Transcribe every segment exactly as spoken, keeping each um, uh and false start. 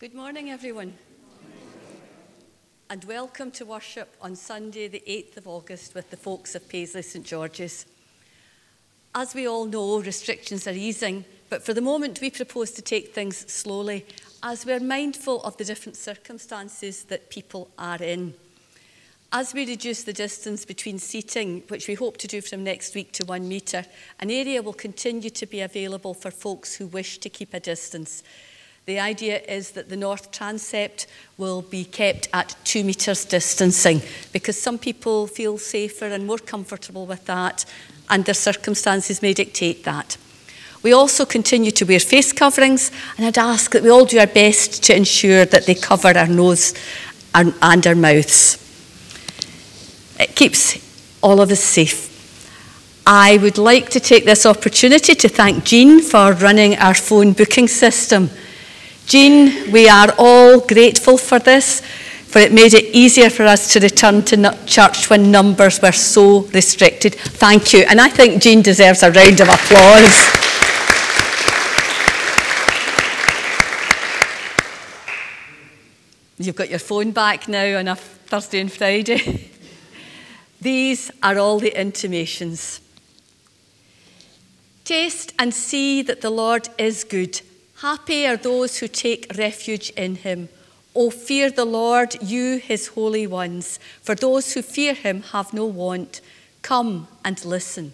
Good morning, everyone. Good morning. And welcome to worship on Sunday, the eighth of August, with the folks of Paisley St George's. As we all know, restrictions are easing, but for the moment we propose to take things slowly, as we're mindful of the different circumstances that people are in. As we reduce the distance between seating, which we hope to do from next week to one metre, an area will continue to be available for folks who wish to keep a distance. The idea is that the north transept will be kept at two metres distancing because some people feel safer and more comfortable with that, and their circumstances may dictate that. We also continue to wear face coverings, and I'd ask that we all do our best to ensure that they cover our nose and our mouths. It keeps all of us safe. I would like to take this opportunity to thank Jean for running our phone booking system. Jean, we are all grateful for this, for it made it easier for us to return to church when numbers were so restricted. Thank you. And I think Jean deserves a round of applause. You've got your phone back now on a Thursday and Friday. These are all the intimations. Taste and see that the Lord is good. Happy are those who take refuge in him. O fear the Lord, you his holy ones, for those who fear him have no want. Come and listen.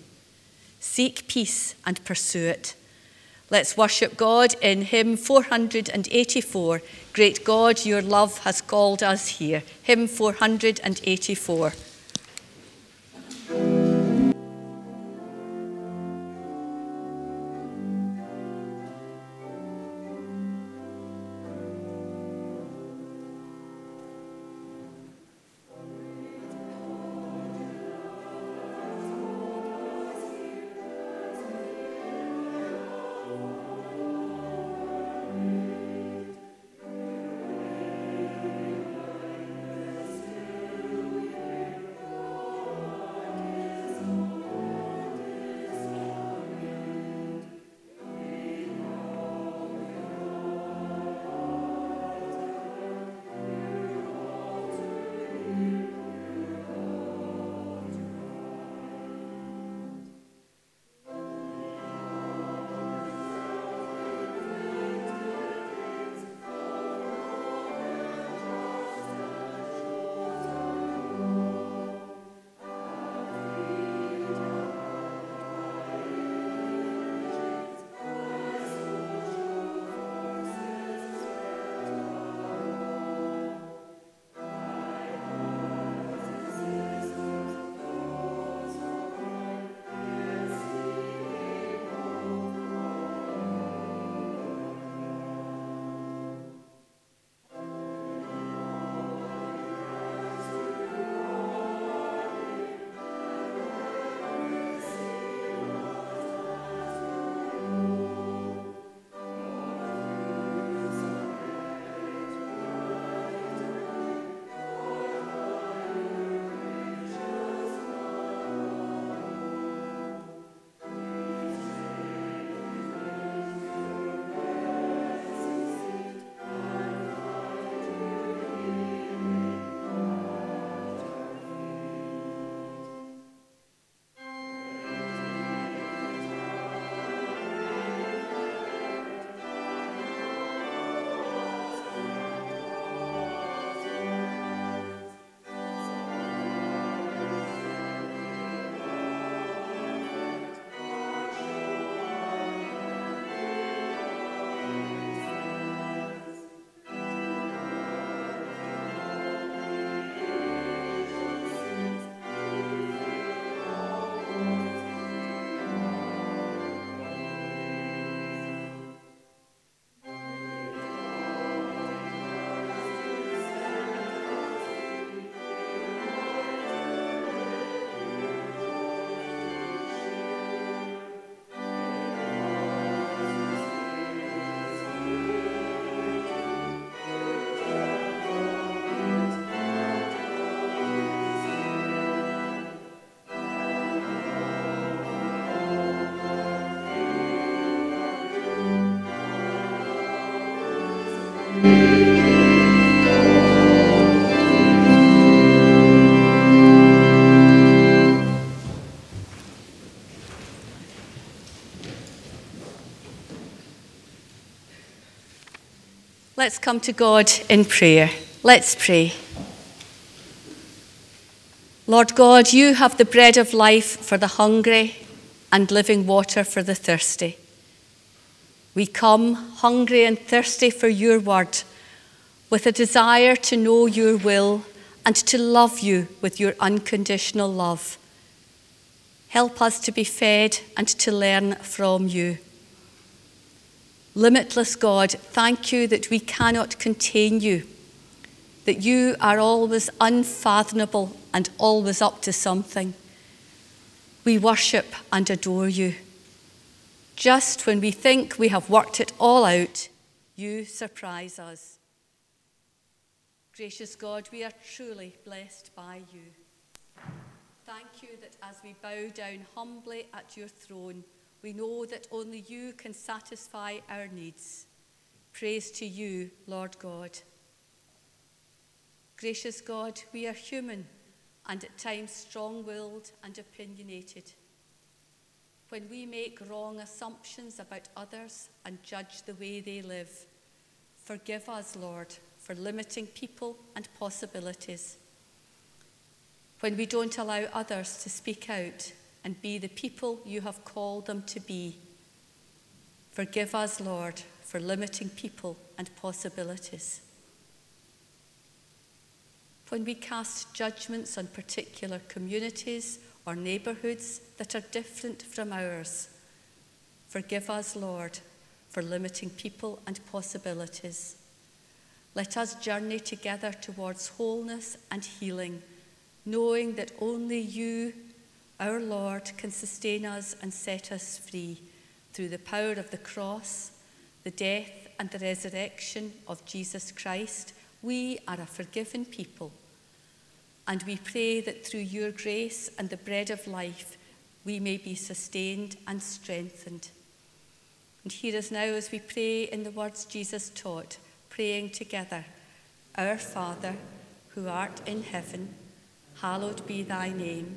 Seek peace and pursue it. Let's worship God in hymn four eighty-four. Great God, your love has called us here. Hymn four eighty-four. Let's come to God in prayer. Let's pray. Lord God, you have the bread of life for the hungry and living water for the thirsty. We come hungry and thirsty for your word, with a desire to know your will and to love you with your unconditional love. Help us to be fed and to learn from you. Limitless God, thank you that we cannot contain you, that you are always unfathomable and always up to something. We worship and adore you. Just when we think we have worked it all out, you surprise us. Gracious God, we are truly blessed by you. Thank you that as we bow down humbly at your throne, we know that only you can satisfy our needs. Praise to you, Lord God. Gracious God, we are human and at times strong-willed and opinionated. When we make wrong assumptions about others and judge the way they live, forgive us, Lord, for limiting people and possibilities. When we don't allow others to speak out and be the people you have called them to be, forgive us, Lord, for limiting people and possibilities. When we cast judgments on particular communities or neighbourhoods that are different from ours, forgive us, Lord, for limiting people and possibilities. Let us journey together towards wholeness and healing, knowing that only you, our Lord, can sustain us and set us free through the power of the cross, the death and the resurrection of Jesus Christ. We are a forgiven people, and we pray that through your grace and the bread of life, we may be sustained and strengthened. And hear us now as we pray in the words Jesus taught, praying together. Our Father, who art in heaven, hallowed be thy name.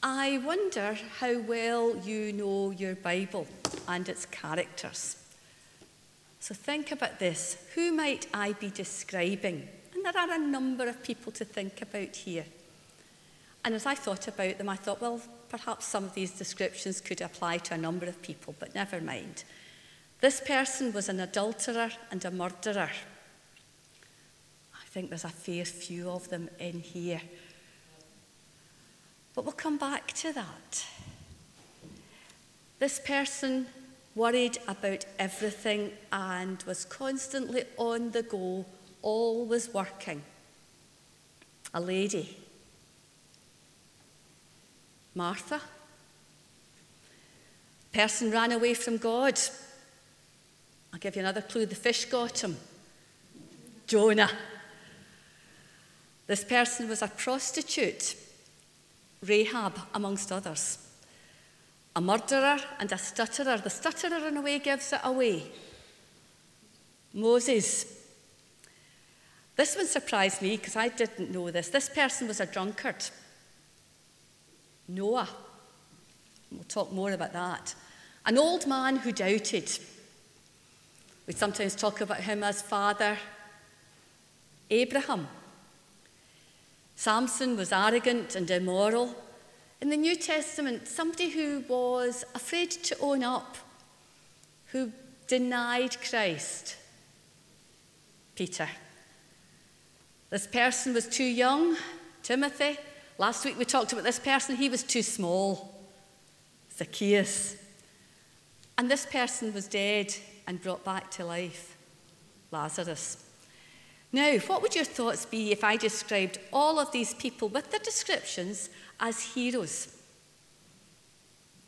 I wonder how well you know your Bible and its characters. So think about this. Who might I be describing? And there are a number of people to think about here. And as I thought about them, I thought, well, perhaps some of these descriptions could apply to a number of people, but never mind. This person was an adulterer and a murderer. I think there's a fair few of them in here. But we'll come back to that. This person worried about everything and was constantly on the go, always working. A lady. Martha. Person ran away from God. I'll give you another clue. The fish got him. Jonah. This person was a prostitute. Rahab, amongst others. A murderer and a stutterer. The stutterer, in a way, gives it away. Moses. This one surprised me because I didn't know this. This person was a drunkard. Noah. We'll talk more about that. An old man who doubted. We sometimes talk about him as Father Abraham. Samson was arrogant and immoral. In the New Testament, somebody who was afraid to own up, who denied Christ. Peter. This person was too young. Timothy. Last week we talked about this person. He was too small. Zacchaeus. And this person was dead and brought back to life. Lazarus. Now, what would your thoughts be if I described all of these people with their descriptions as heroes?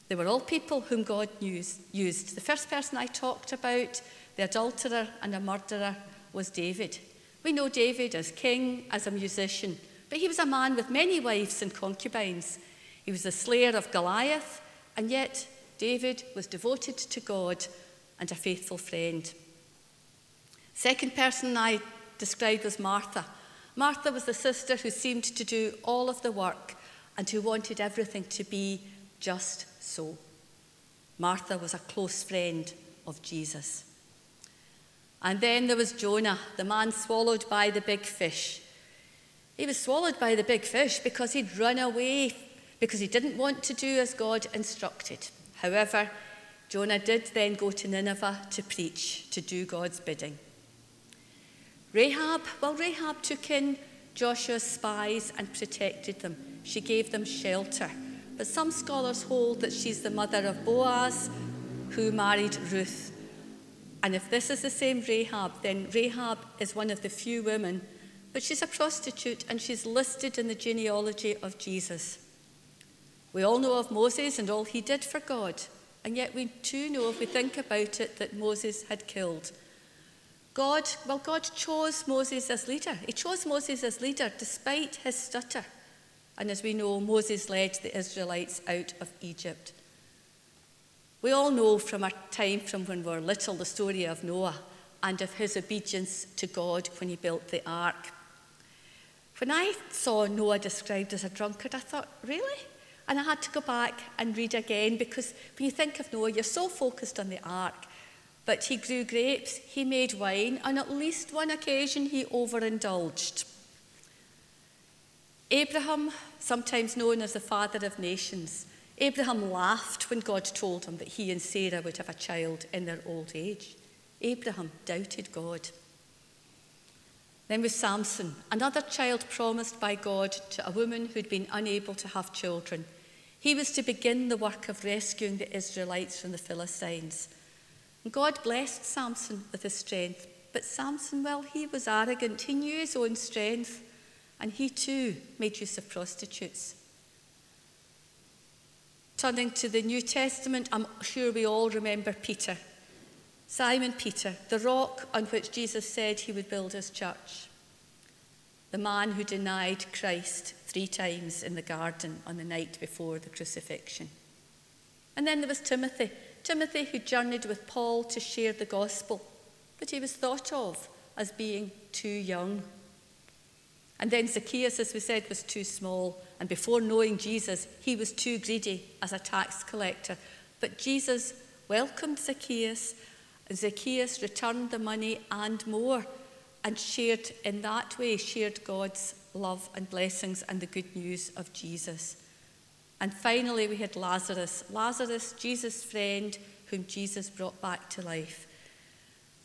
They were all people whom God used. The first person I talked about, the adulterer and a murderer, was David. We know David as king, as a musician, But he was a man with many wives and concubines. He was the slayer of Goliath, and yet David was devoted to God and a faithful friend. Second person I described was Martha. Martha was the sister who seemed to do all of the work and who wanted everything to be just so. Martha was a close friend of Jesus. And then there was Jonah, the man swallowed by the big fish. He was swallowed by the big fish because he'd run away, because he didn't want to do as God instructed. However, Jonah did then go to Nineveh to preach, to do God's bidding. Rahab, well, Rahab took in Joshua's spies and protected them. She gave them shelter. But some scholars hold that she's the mother of Boaz, who married Ruth. And if this is the same Rahab, then Rahab is one of the few women, but she's a prostitute and she's listed in the genealogy of Jesus. We all know of Moses and all he did for God, and yet we too know, if we think about it, that Moses had killed. God, well, God chose Moses as leader. He chose Moses as leader despite his stutter. And as we know, Moses led the Israelites out of Egypt. We all know from our time from when we were little the story of Noah and of his obedience to God when he built the ark. When I saw Noah described as a drunkard, I thought, really? And I had to go back and read again, because when you think of Noah, you're so focused on the ark. But he grew grapes, he made wine, and at least one occasion he overindulged. Abraham, sometimes known as the father of nations, Abraham laughed when God told him that he and Sarah would have a child in their old age. Abraham doubted God. Then was Samson, another child promised by God to a woman who'd been unable to have children. He was to begin the work of rescuing the Israelites from the Philistines. And God blessed Samson with his strength. But Samson, well, he was arrogant. He knew his own strength. And he too made use of prostitutes. Turning to the New Testament, I'm sure we all remember Peter. Simon Peter, the rock on which Jesus said he would build his church. The man who denied Christ three times in the garden on the night before the crucifixion. And then there was Timothy. Timothy, who journeyed with Paul to share the gospel. But he was thought of as being too young. And then Zacchaeus, as we said, was too small. And before knowing Jesus, he was too greedy as a tax collector. But Jesus welcomed Zacchaeus, and Zacchaeus returned the money and more, and shared in that way, shared God's love and blessings and the good news of Jesus. And finally, we had Lazarus. Lazarus, Jesus' friend, whom Jesus brought back to life.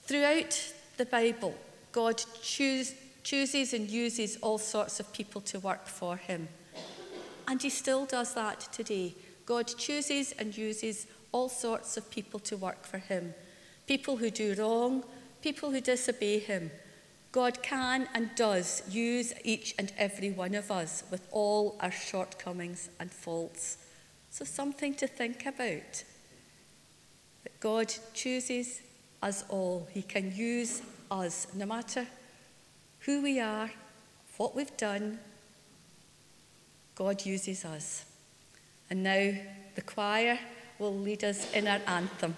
Throughout the Bible, God choose, chooses and uses all sorts of people to work for him. And he still does that today. God chooses and uses all sorts of people to work for him. People who do wrong, people who disobey him. God can and does use each and every one of us with all our shortcomings and faults. So something to think about. That God chooses us all. He can use us, no matter who we are, what we've done. God uses us. And now the choir will lead us in our anthem.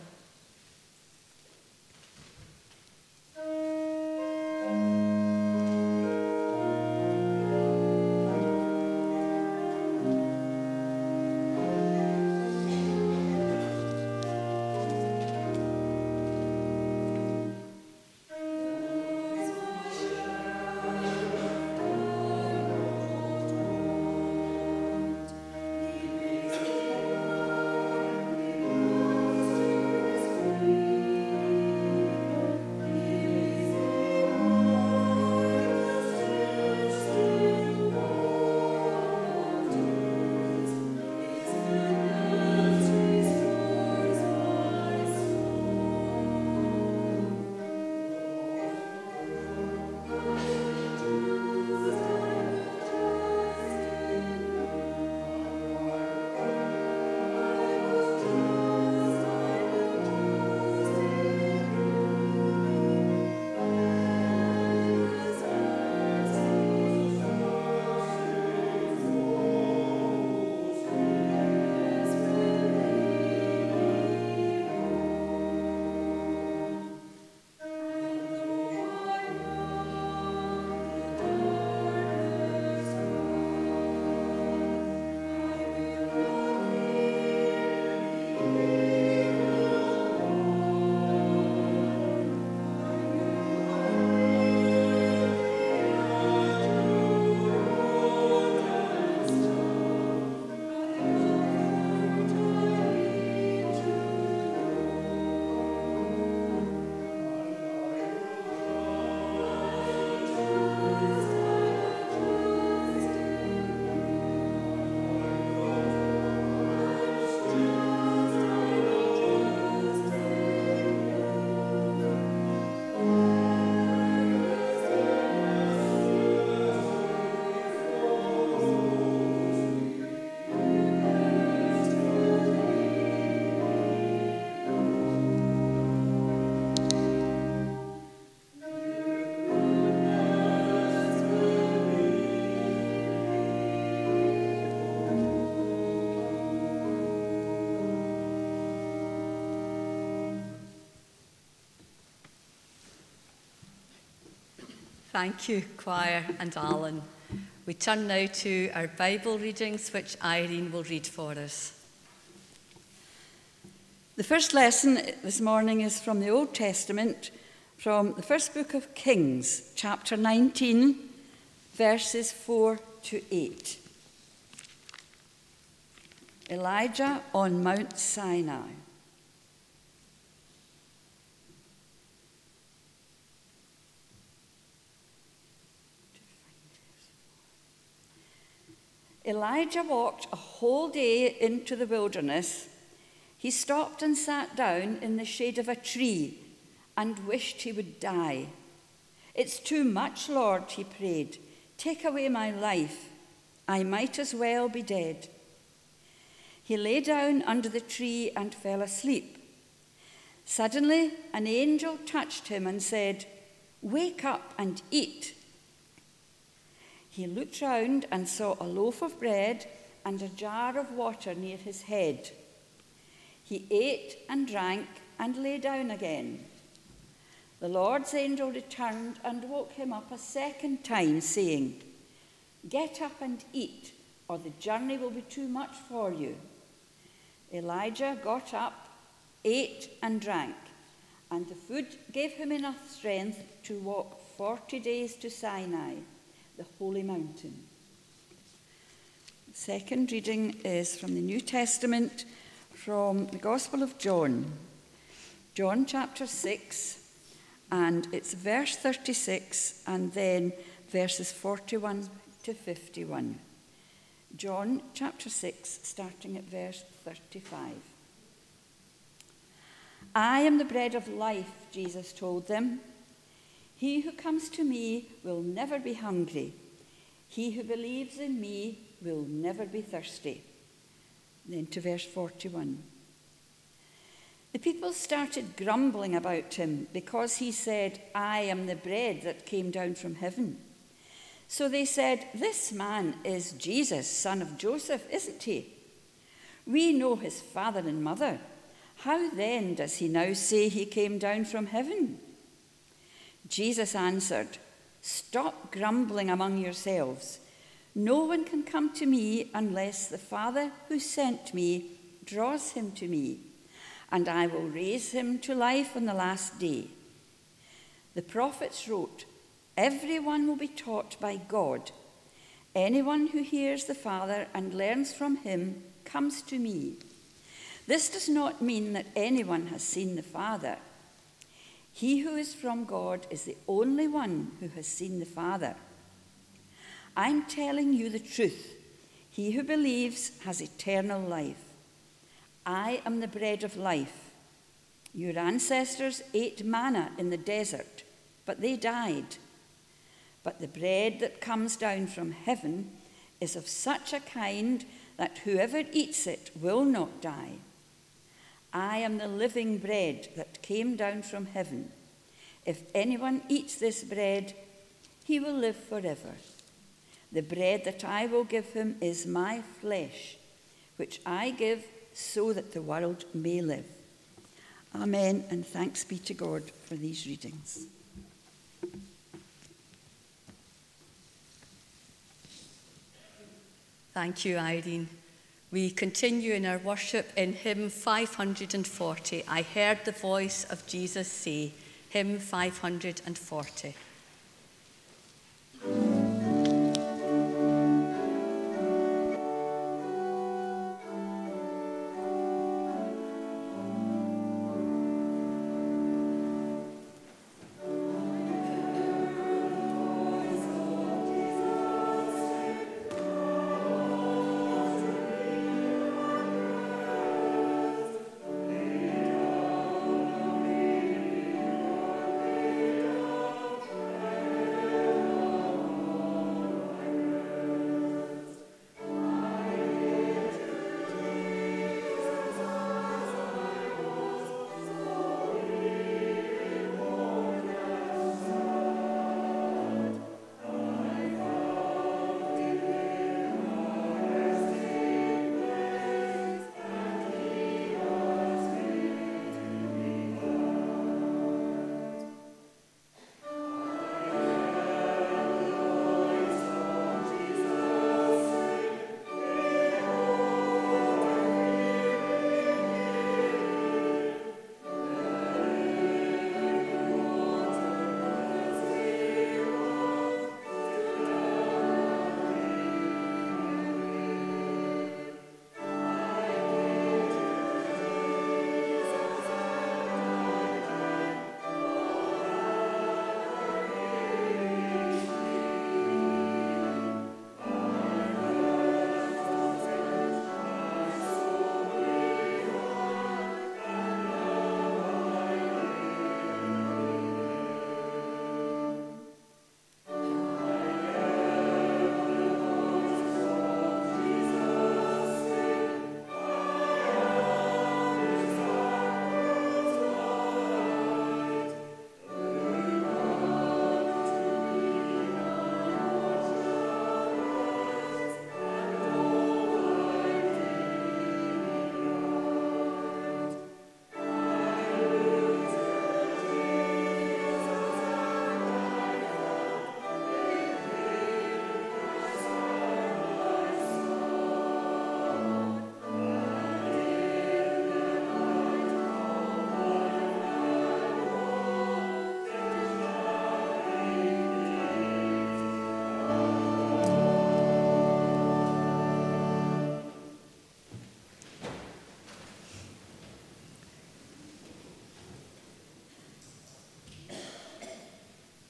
Thank you, choir and Alan. We turn now to our Bible readings, which Irene will read for us. The first lesson this morning is from the Old Testament, from the first book of Kings, chapter nineteen, verses four to eight. Elijah on Mount Sinai. Elijah walked a whole day into the wilderness. He stopped and sat down in the shade of a tree and wished he would die. "It's too much, Lord," he prayed. "Take away my life. I might as well be dead." He lay down under the tree and fell asleep. Suddenly, an angel touched him and said, "Wake up and eat." He looked round and saw a loaf of bread and a jar of water near his head. He ate and drank and lay down again. The Lord's angel returned and woke him up a second time, saying, "Get up and eat, or the journey will be too much for you." Elijah got up, ate and drank, and the food gave him enough strength to walk forty days to Sinai, the holy mountain. The second reading is from the New Testament, from the Gospel of John, John chapter six, and it's verse thirty-six and then verses forty-one to fifty-one. John chapter six, starting at verse thirty-five. "I am the bread of life," Jesus told them. "He who comes to me will never be hungry. He who believes in me will never be thirsty." Then to verse forty-one. The people started grumbling about him because he said, "I am the bread that came down from heaven." So they said, "This man is Jesus, son of Joseph, isn't he? We know his father and mother. How then does he now say he came down from heaven?" Jesus answered, "Stop grumbling among yourselves. No one can come to me unless the Father who sent me draws him to me, and I will raise him to life on the last day. The prophets wrote, 'Everyone will be taught by God.' Anyone who hears the Father and learns from him comes to me. This does not mean that anyone has seen the Father. He who is from God is the only one who has seen the Father. I'm telling you the truth. He who believes has eternal life. I am the bread of life. Your ancestors ate manna in the desert, but they died. But the bread that comes down from heaven is of such a kind that whoever eats it will not die. I am the living bread that came down from heaven. If anyone eats this bread, he will live forever. The bread that I will give him is my flesh, which I give so that the world may live." Amen, and thanks be to God for these readings. Thank you, Irene. We continue in our worship in hymn five hundred forty. "I heard the voice of Jesus say," hymn five hundred forty.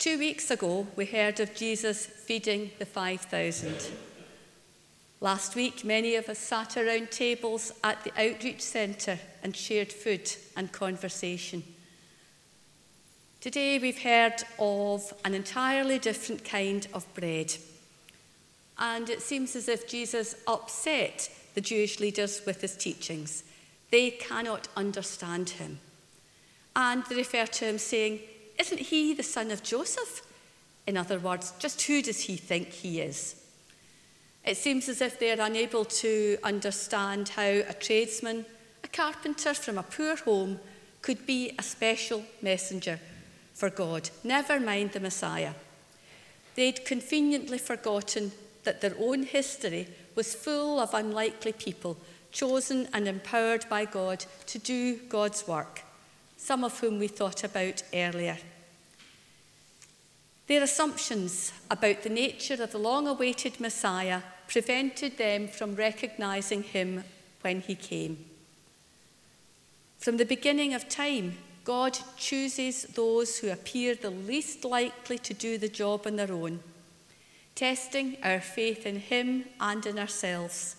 Two weeks ago, we heard of Jesus feeding the five thousand. Last week, many of us sat around tables at the outreach centre and shared food and conversation. Today, we've heard of an entirely different kind of bread. And it seems as if Jesus upset the Jewish leaders with his teachings. They cannot understand him. And they refer to him saying, "Isn't he the son of Joseph?" In other words, just who does he think he is? It seems as if they're unable to understand how a tradesman, a carpenter from a poor home, could be a special messenger for God, never mind the Messiah. They'd conveniently forgotten that their own history was full of unlikely people, chosen and empowered by God to do God's work, some of whom we thought about earlier. Their assumptions about the nature of the long-awaited Messiah prevented them from recognising him when he came. From the beginning of time, God chooses those who appear the least likely to do the job on their own, testing our faith in him and in ourselves.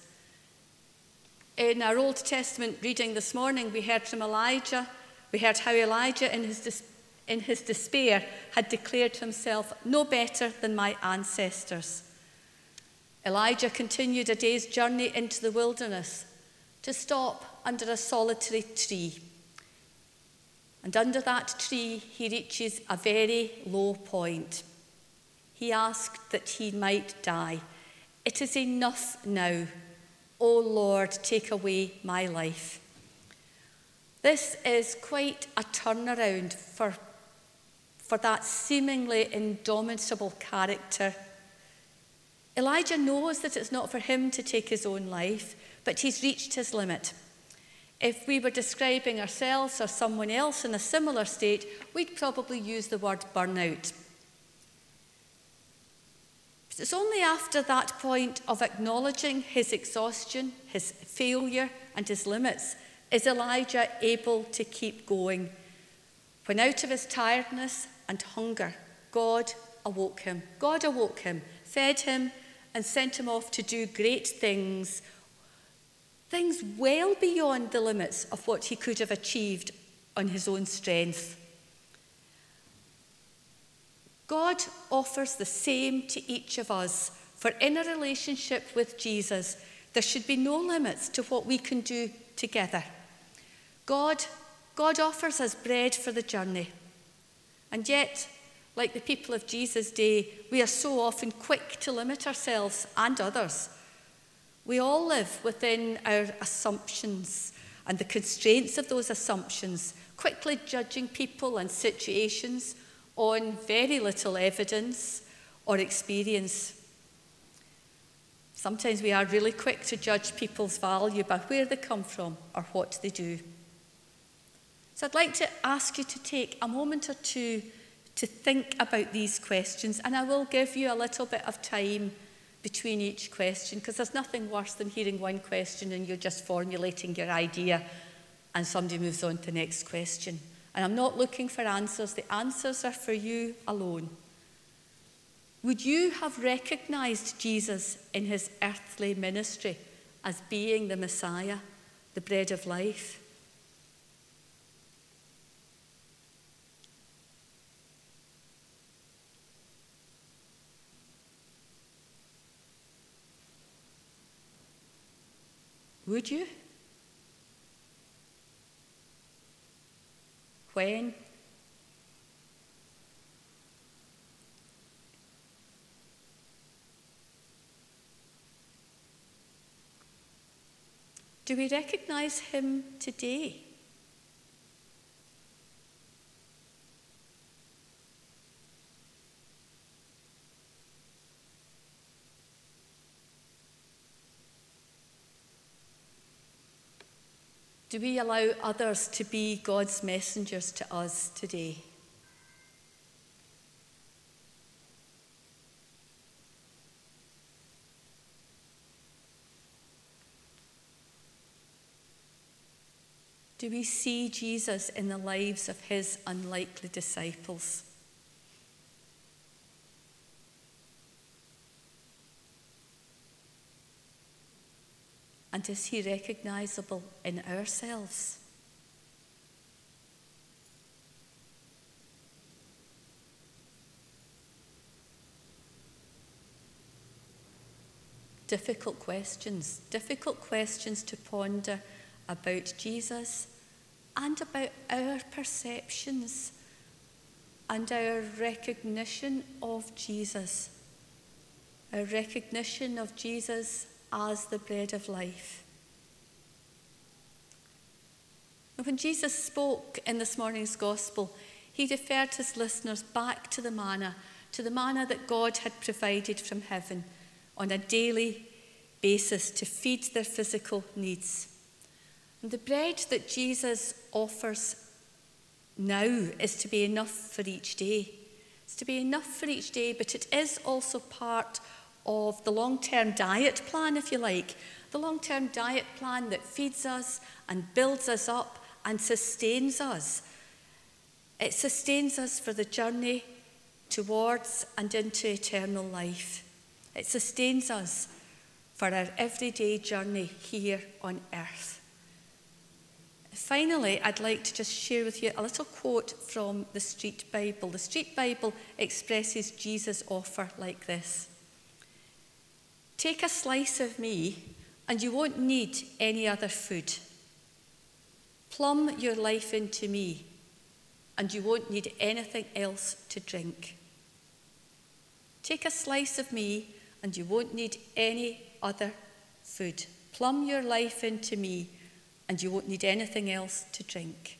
In our Old Testament reading this morning, we heard from Elijah. We heard how Elijah, in his, dis- in his despair, had declared himself no better than my ancestors. Elijah continued a day's journey into the wilderness to stop under a solitary tree. And under that tree, he reaches a very low point. He asked that he might die. "It is enough now. O Lord, take away my life." This is quite a turnaround for, for that seemingly indomitable character. Elijah knows that it's not for him to take his own life, but he's reached his limit. If we were describing ourselves or someone else in a similar state, we'd probably use the word burnout. But it's only after that point of acknowledging his exhaustion, his failure, and his limits is Elijah able to keep going. When out of his tiredness and hunger, God awoke him. God awoke him, fed him, and sent him off to do great things, things well beyond the limits of what he could have achieved on his own strength. God offers the same to each of us, for in a relationship with Jesus, there should be no limits to what we can do together. God, God offers us bread for the journey. And yet, like the people of Jesus' day, we are so often quick to limit ourselves and others. We all live within our assumptions and the constraints of those assumptions, quickly judging people and situations on very little evidence or experience. Sometimes we are really quick to judge people's value by where they come from or what they do. So I'd like to ask you to take a moment or two to think about these questions, and I will give you a little bit of time between each question, because there's nothing worse than hearing one question and you're just formulating your idea and somebody moves on to the next question. And I'm not looking for answers. The answers are for you alone. Would you have recognised Jesus in his earthly ministry as being the Messiah, the bread of life? Would you? When? Do we recognise him today? Do we allow others to be God's messengers to us today? Do we see Jesus in the lives of his unlikely disciples? And is he recognizable in ourselves? Difficult questions, difficult questions to ponder about Jesus and about our perceptions and our recognition of Jesus, our recognition of Jesus as the bread of life. When Jesus spoke in this morning's gospel, he referred his listeners back to the manna, to the manna that God had provided from heaven on a daily basis to feed their physical needs. And the bread that Jesus offers now is to be enough for each day. It's to be enough for each day, but it is also part of the long-term diet plan, if you like, the long-term diet plan that feeds us and builds us up and sustains us. It sustains us for the journey towards and into eternal life. It sustains us for our everyday journey here on earth. Finally, I'd like to just share with you a little quote from the Street Bible. The Street Bible expresses Jesus' offer like this: "Take a slice of me and you won't need any other food. Plumb your life into me and you won't need anything else to drink. Take a slice of me and you won't need any other food. Plumb your life into me and you won't need anything else to drink."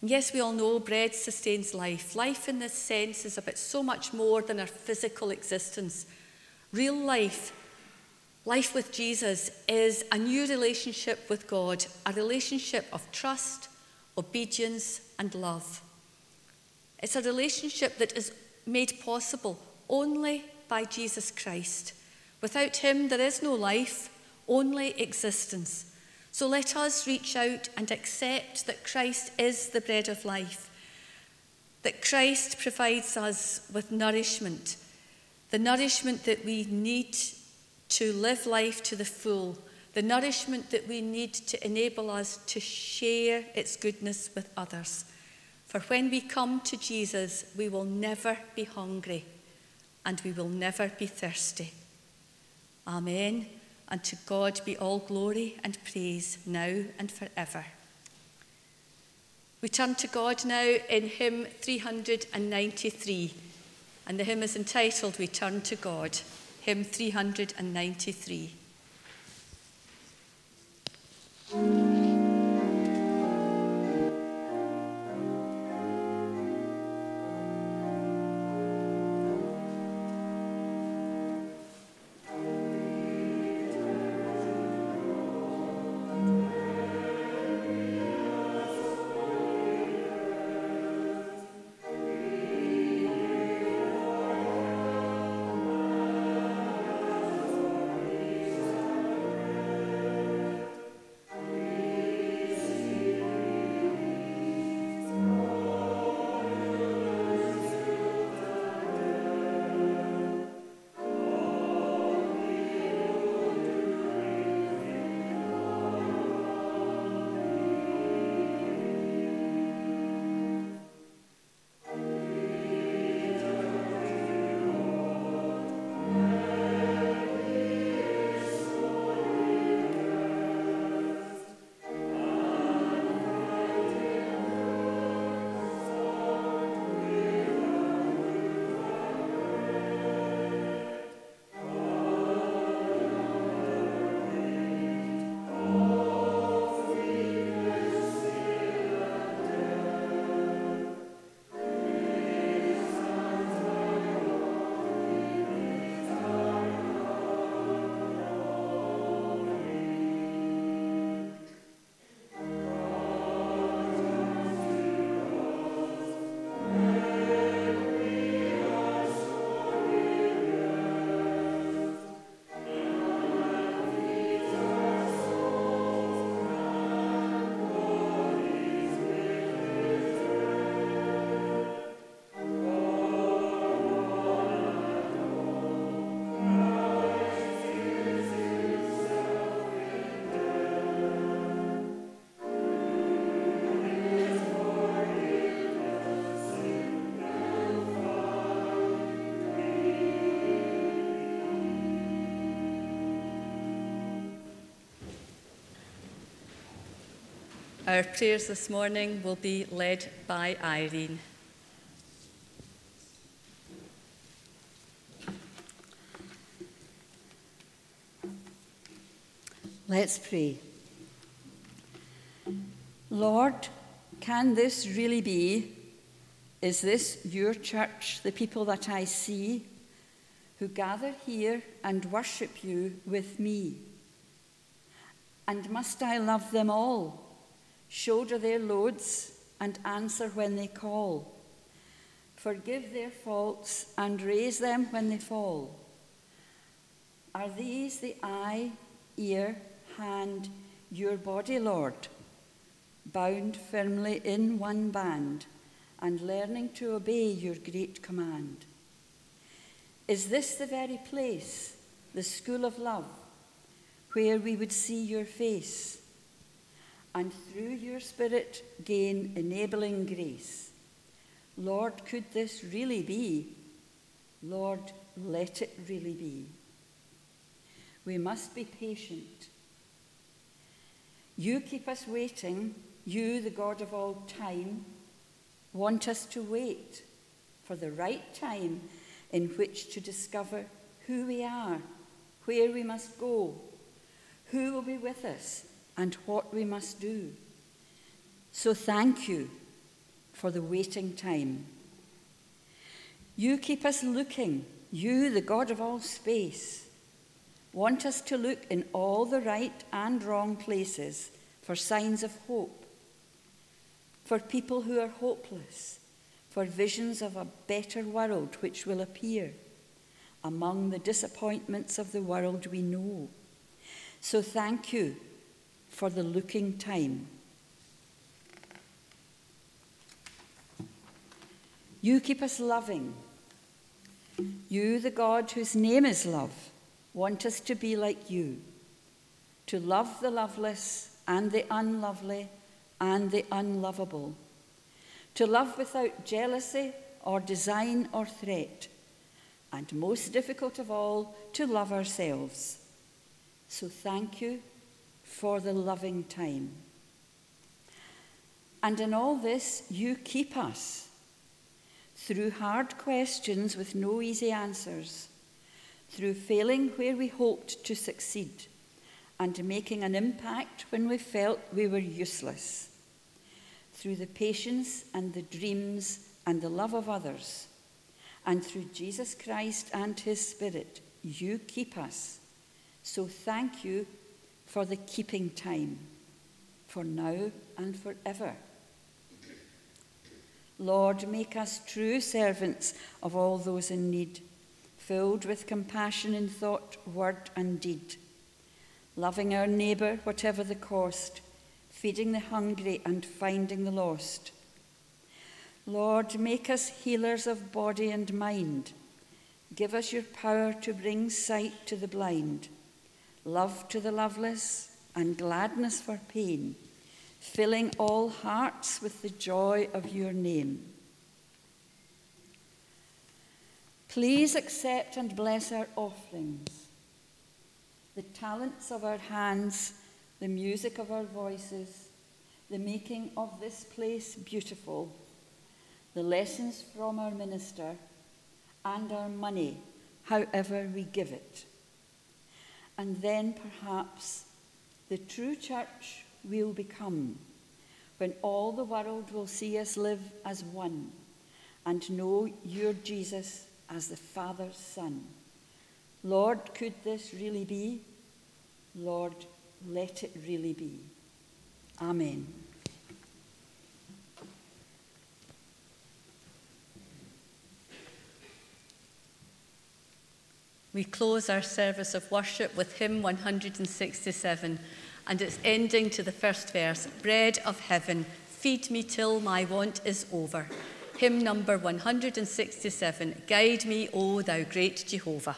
And yes, we all know bread sustains life. Life in this sense is about so much more than our physical existence. Real life, life with Jesus, is a new relationship with God, a relationship of trust, obedience, and love. It's a relationship that is made possible only by Jesus Christ. Without him, there is no life, only existence. So let us reach out and accept that Christ is the bread of life, that Christ provides us with nourishment, the nourishment that we need to live life to the full, the nourishment that we need to enable us to share its goodness with others. For when we come to Jesus, we will never be hungry and we will never be thirsty. Amen. And to God be all glory and praise now and forever. We turn to God now in hymn three hundred ninety-three. And the hymn is entitled, "We Turn to God," hymn three hundred ninety-three. Our prayers this morning will be led by Irene. Let's pray. Lord, can this really be? Is this your church, the people that I see, who gather here and worship you with me? And must I love them all, shoulder their loads, and answer when they call? Forgive their faults and raise them when they fall. Are these the eye, ear, hand, your body, Lord, bound firmly in one band and learning to obey your great command? Is this the very place, the school of love, where we would see your face and through your Spirit gain enabling grace? Lord, could this really be? Lord, let it really be. We must be patient. You keep us waiting. You, the God of all time, want us to wait for the right time in which to discover who we are, where we must go, who will be with us, and what we must do. So thank you for the waiting time. You keep us looking. You, the God of all space, want us to look in all the right and wrong places for signs of hope, for people who are hopeless, for visions of a better world which will appear among the disappointments of the world we know. So thank you for the looking time. You keep us loving. You, the God whose name is love, want us to be like you, to love the loveless and the unlovely and the unlovable, to love without jealousy or design or threat, and most difficult of all, to love ourselves. So thank you for the loving time. And in all this, you keep us through hard questions with no easy answers, through failing where we hoped to succeed and making an impact when we felt we were useless, through the patience and the dreams and the love of others, and through Jesus Christ and his Spirit, you keep us. So thank you for the keeping time, for now and forever. Lord, make us true servants of all those in need, filled with compassion in thought, word, and deed, loving our neighbour, whatever the cost, feeding the hungry and finding the lost. Lord, make us healers of body and mind. Give us your power to bring sight to the blind, love to the loveless, and gladness for pain, filling all hearts with the joy of your name. Please accept and bless our offerings, the talents of our hands, the music of our voices, the making of this place beautiful, the lessons from our minister, and our money, however we give it. And then perhaps the true church will become, when all the world will see us live as one and know your Jesus as the Father's Son. Lord, could this really be? Lord, let it really be. Amen. We close our service of worship with hymn one hundred sixty-seven, and its ending to the first verse, Bread of Heaven, feed me till my want is over. Hymn number one hundred sixty-seven, Guide me, O thou great Jehovah.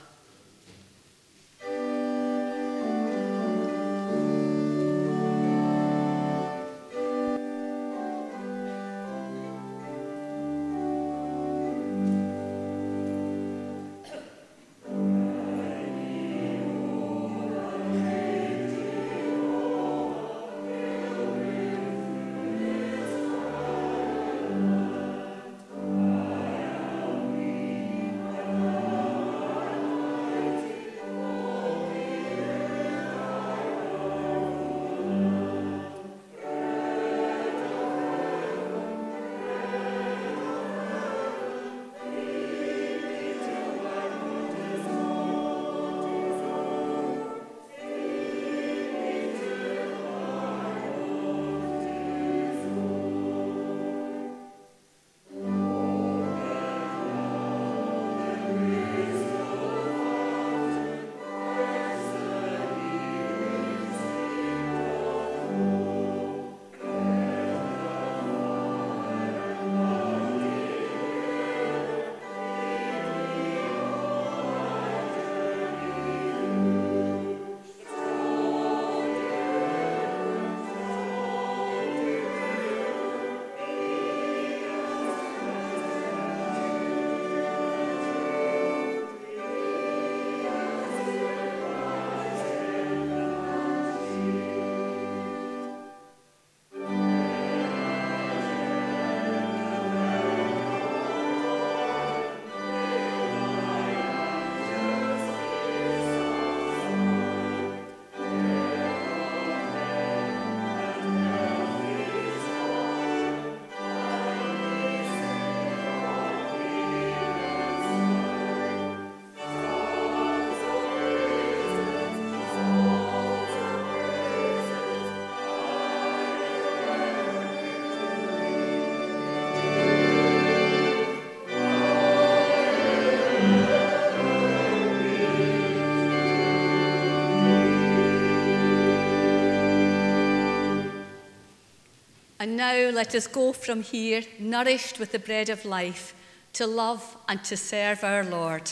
And now let us go from here, nourished with the bread of life, to love and to serve our Lord.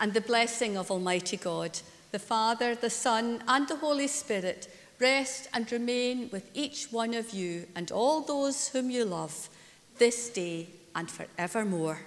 And the blessing of Almighty God, the Father, the Son, and the Holy Spirit, rest and remain with each one of you and all those whom you love, this day and forevermore.